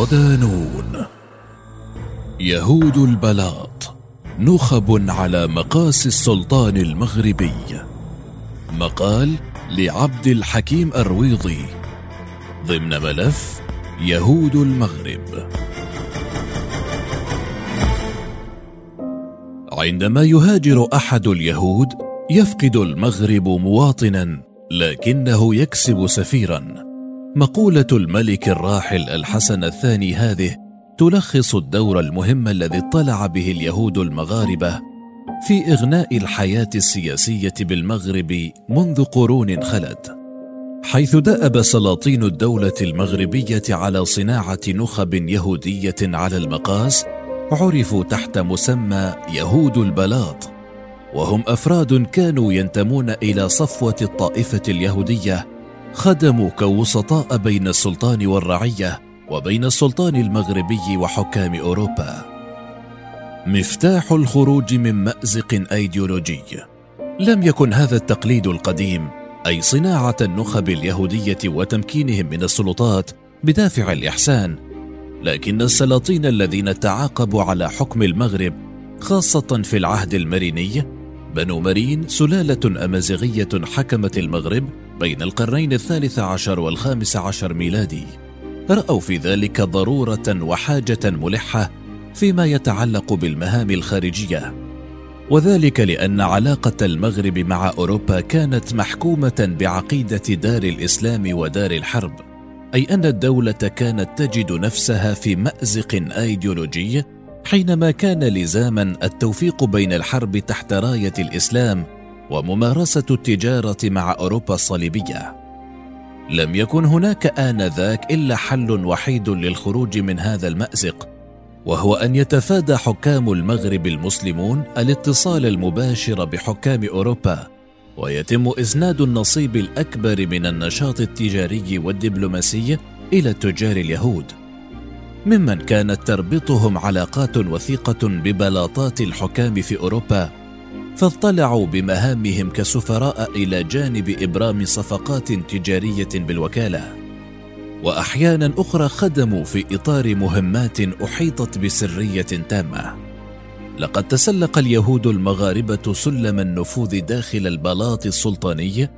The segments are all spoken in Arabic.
صدانون. يهود البلاط نخب على مقاس السلطان المغربي. مقال لعبد الحكيم الرويضي ضمن ملف يهود المغرب. عندما يهاجر أحد اليهود يفقد المغرب مواطنا لكنه يكسب سفيرا. مقولة الملك الراحل الحسن الثاني هذه تلخص الدور المهم الذي اطلع به اليهود المغاربة في إغناء الحياة السياسية بالمغرب منذ قرون خلت، حيث دأب سلاطين الدولة المغربية على صناعة نخب يهودية على المقاس عرفوا تحت مسمى يهود البلاط، وهم أفراد كانوا ينتمون إلى صفوة الطائفة اليهودية، خدموا كوسطاء بين السلطان والرعية وبين السلطان المغربي وحكام أوروبا. مفتاح الخروج من مأزق أيديولوجي. لم يكن هذا التقليد القديم، أي صناعة النخب اليهودية وتمكينهم من السلطات، بدافع الإحسان، لكن السلاطين الذين تعاقبوا على حكم المغرب خاصة في العهد المريني، بنو مرين سلالة أمازيغية حكمت المغرب بين القرنين الثالث عشر والخامس عشر ميلادي، رأوا في ذلك ضرورة وحاجة ملحة فيما يتعلق بالمهام الخارجية، وذلك لأن علاقة المغرب مع أوروبا كانت محكومة بعقيدة دار الإسلام ودار الحرب، أي أن الدولة كانت تجد نفسها في مأزق أيديولوجي حينما كان لزاما التوفيق بين الحرب تحت راية الإسلام وممارسة التجارة مع أوروبا الصليبية. لم يكن هناك آنذاك إلا حل وحيد للخروج من هذا المأزق، وهو أن يتفادى حكام المغرب المسلمون الاتصال المباشر بحكام أوروبا، ويتم إسناد النصيب الأكبر من النشاط التجاري والدبلوماسي إلى تجار اليهود، ممن كانت تربطهم علاقات وثيقة ببلاطات الحكام في أوروبا، فاضطلعوا بمهامهم كسفراء إلى جانب إبرام صفقات تجارية بالوكالة، وأحيانا أخرى خدموا في إطار مهمات أحيطت بسرية تامة. لقد تسلق اليهود المغاربة سلم النفوذ داخل البلاط السلطاني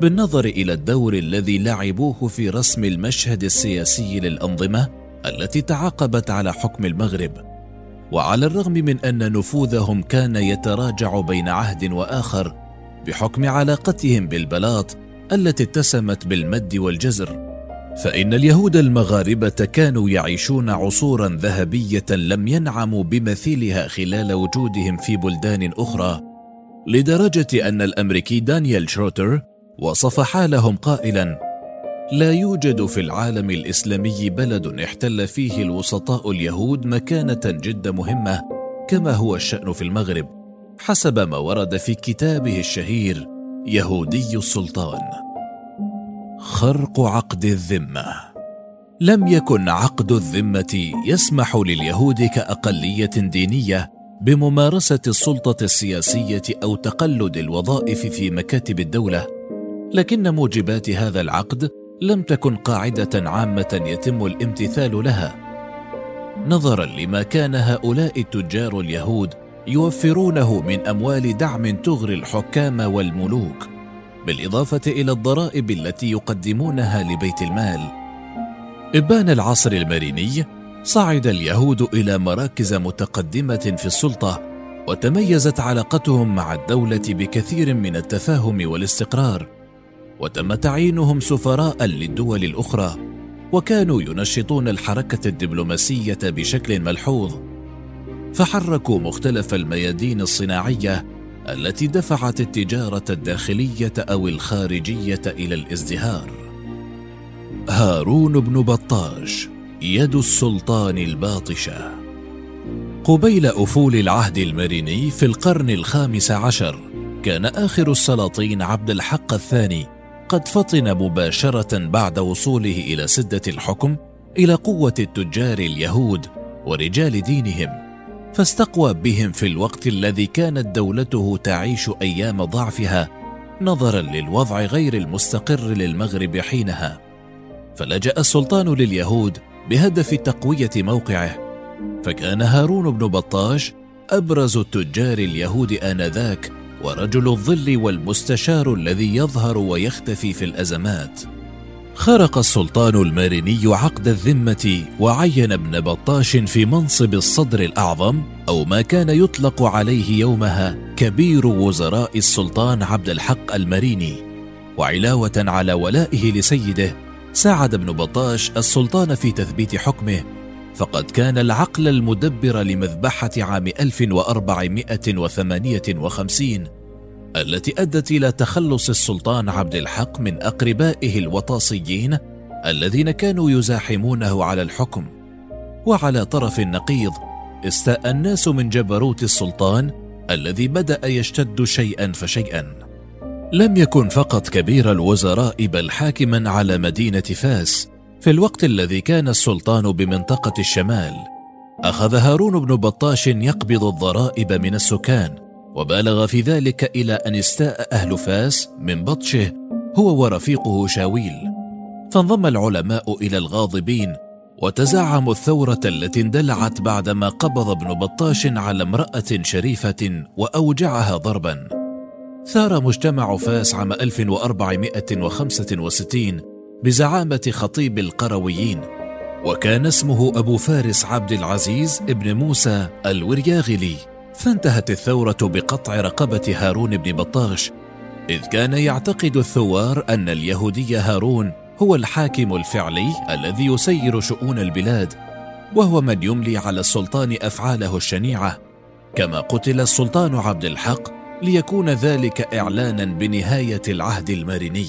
بالنظر إلى الدور الذي لعبوه في رسم المشهد السياسي للأنظمة التي تعاقبت على حكم المغرب، وعلى الرغم من أن نفوذهم كان يتراجع بين عهد وآخر بحكم علاقتهم بالبلاط التي اتسمت بالمد والجزر، فإن اليهود المغاربة كانوا يعيشون عصورا ذهبية لم ينعموا بمثيلها خلال وجودهم في بلدان أخرى، لدرجة أن الأمريكي دانيال شروتر وصف حالهم قائلا: لا يوجد في العالم الإسلامي بلد احتل فيه الوسطاء اليهود مكانة جد مهمة كما هو الشأن في المغرب، حسب ما ورد في كتابه الشهير يهودي السلطان. خرق عقد الذمة. لم يكن عقد الذمة يسمح لليهود كأقلية دينية بممارسة السلطة السياسية أو تقلد الوظائف في مكاتب الدولة، لكن موجبات هذا العقد لم تكن قاعدة عامة يتم الامتثال لها، نظرا لما كان هؤلاء التجار اليهود يوفرونه من أموال دعم تغري الحكام والملوك، بالإضافة إلى الضرائب التي يقدمونها لبيت المال. إبان العصر المريني صعد اليهود إلى مراكز متقدمة في السلطة، وتميزت علاقتهم مع الدولة بكثير من التفاهم والاستقرار، وتم تعيينهم سفراء للدول الأخرى، وكانوا ينشطون الحركة الدبلوماسية بشكل ملحوظ، فحركوا مختلف الميادين الصناعية التي دفعت التجارة الداخلية أو الخارجية إلى الازدهار. هارون بن بطاش، يد السلطان الباطشة. قبيل أفول العهد المريني في القرن الخامس عشر، كان آخر السلاطين عبد الحق الثاني قد فطن مباشرة بعد وصوله إلى سدة الحكم إلى قوة التجار اليهود ورجال دينهم، فاستقوى بهم في الوقت الذي كانت دولته تعيش أيام ضعفها نظرا للوضع غير المستقر للمغرب حينها، فلجأ السلطان لليهود بهدف تقوية موقعه، فكان هارون بن بطاش أبرز التجار اليهود آنذاك، ورجل الظل والمستشار الذي يظهر ويختفي في الأزمات. خرق السلطان الماريني عقد الذمة وعين ابن بطاش في منصب الصدر الأعظم، أو ما كان يطلق عليه يومها كبير وزراء السلطان عبد الحق الماريني. وعلاوة على ولائه لسيده، ساعد ابن بطاش السلطان في تثبيت حكمه، فقد كان العقل المدبر لمذبحة عام 1458 التي أدت إلى تخلص السلطان عبد الحق من أقربائه الوطاسيين الذين كانوا يزاحمونه على الحكم. وعلى طرف النقيض، استاء الناس من جبروت السلطان الذي بدأ يشتد شيئا فشيئا. لم يكن فقط كبير الوزراء بل حاكما على مدينة فاس في الوقت الذي كان السلطان بمنطقة الشمال. أخذ هارون بن بطاش يقبض الضرائب من السكان، وبالغ في ذلك إلى أن استاء أهل فاس من بطشه هو ورفيقه شاويل، فانضم العلماء إلى الغاضبين وتزعموا الثورة التي اندلعت بعدما قبض ابن بطاش على امرأة شريفة وأوجعها ضربا. ثار مجتمع فاس عام 1465 بزعامة خطيب القرويين، وكان اسمه أبو فارس عبد العزيز ابن موسى الورياغلي. فانتهت الثورة بقطع رقبة هارون بن بطاش، إذ كان يعتقد الثوار أن اليهودي هارون هو الحاكم الفعلي الذي يسير شؤون البلاد، وهو من يملي على السلطان أفعاله الشنيعة. كما قتل السلطان عبد الحق ليكون ذلك إعلانا بنهاية العهد الماريني.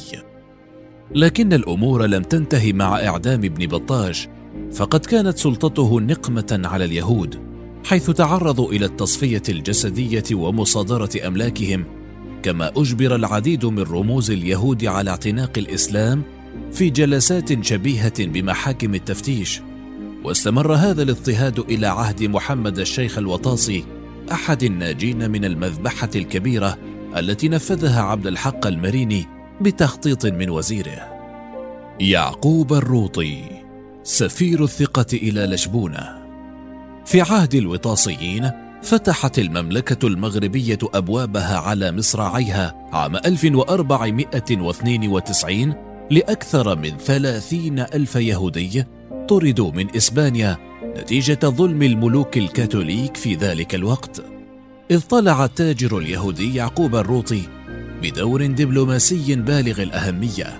لكن الأمور لم تنتهي مع إعدام ابن بطاش، فقد كانت سلطته نقمة على اليهود، حيث تعرضوا إلى التصفية الجسدية ومصادرة أملاكهم، كما أجبر العديد من رموز اليهود على اعتناق الإسلام في جلسات شبيهة بمحاكم التفتيش. واستمر هذا الاضطهاد إلى عهد محمد الشيخ الوطاسي، أحد الناجين من المذبحة الكبيرة التي نفذها عبد الحق الماريني بتخطيط من وزيره يعقوب الروطي، سفير الثقة إلى لشبونة. في عهد الوطاسيين فتحت المملكة المغربية أبوابها على مصراعيها عام 1492 لأكثر من 30,000 يهودي طردوا من إسبانيا نتيجة ظلم الملوك الكاثوليك في ذلك الوقت. إذ طلع التاجر اليهودي يعقوب الروطي بدور دبلوماسي بالغ الأهمية،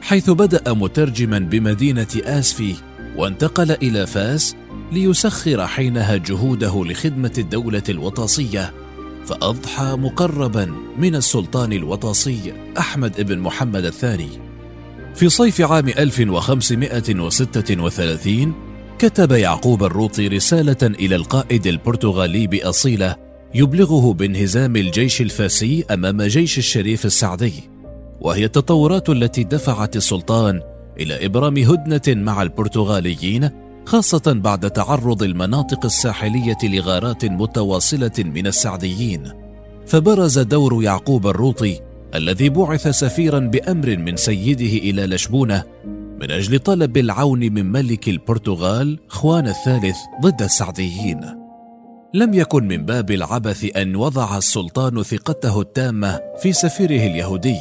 حيث بدأ مترجما بمدينة آسفي وانتقل إلى فاس ليسخر حينها جهوده لخدمة الدولة الوطاسية، فأضحى مقربا من السلطان الوطاسي أحمد بن محمد الثاني. في صيف عام 1536 كتب يعقوب الروطي رسالة إلى القائد البرتغالي بأصيلة يبلغه بانهزام الجيش الفاسي أمام جيش الشريف السعدي، وهي التطورات التي دفعت السلطان إلى إبرام هدنة مع البرتغاليين، خاصة بعد تعرض المناطق الساحلية لغارات متواصلة من السعديين. فبرز دور يعقوب الروطي الذي بعث سفيرا بأمر من سيده إلى لشبونة من أجل طلب العون من ملك البرتغال خوان الثالث ضد السعديين. لم يكن من باب العبث أن وضع السلطان ثقته التامة في سفيره اليهودي،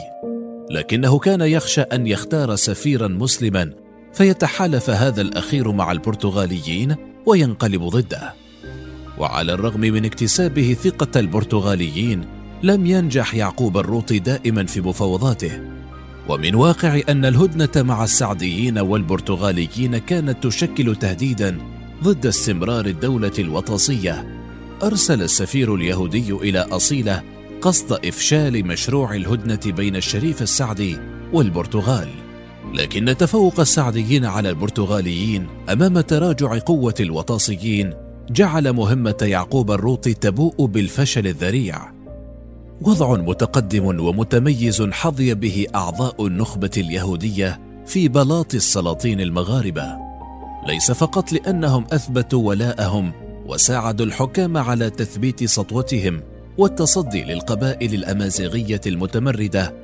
لكنه كان يخشى أن يختار سفيرا مسلما فيتحالف هذا الأخير مع البرتغاليين وينقلب ضده. وعلى الرغم من اكتسابه ثقة البرتغاليين، لم ينجح يعقوب الروطي دائما في مفاوضاته. ومن واقع أن الهدنة مع السعديين والبرتغاليين كانت تشكل تهديدا ضد استمرار الدولة الوطاسية، أرسل السفير اليهودي إلى أصيلة قصد إفشال مشروع الهدنة بين الشريف السعدي والبرتغال، لكن تفوق السعديين على البرتغاليين أمام تراجع قوة الوطاسيين جعل مهمة يعقوب الروطي تبوء بالفشل الذريع. وضع متقدم ومتميز حظي به أعضاء النخبة اليهودية في بلاط السلاطين المغاربة، ليس فقط لأنهم أثبتوا ولاءهم وساعدوا الحكام على تثبيت سطوتهم والتصدي للقبائل الأمازيغية المتمردة،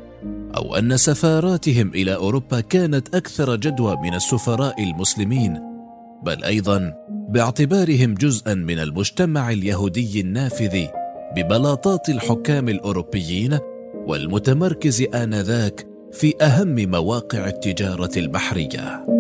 أو أن سفاراتهم إلى أوروبا كانت أكثر جدوى من السفراء المسلمين، بل أيضا باعتبارهم جزءا من المجتمع اليهودي النافذ ببلاطات الحكام الأوروبيين والمتمركز آنذاك في أهم مواقع التجارة البحرية.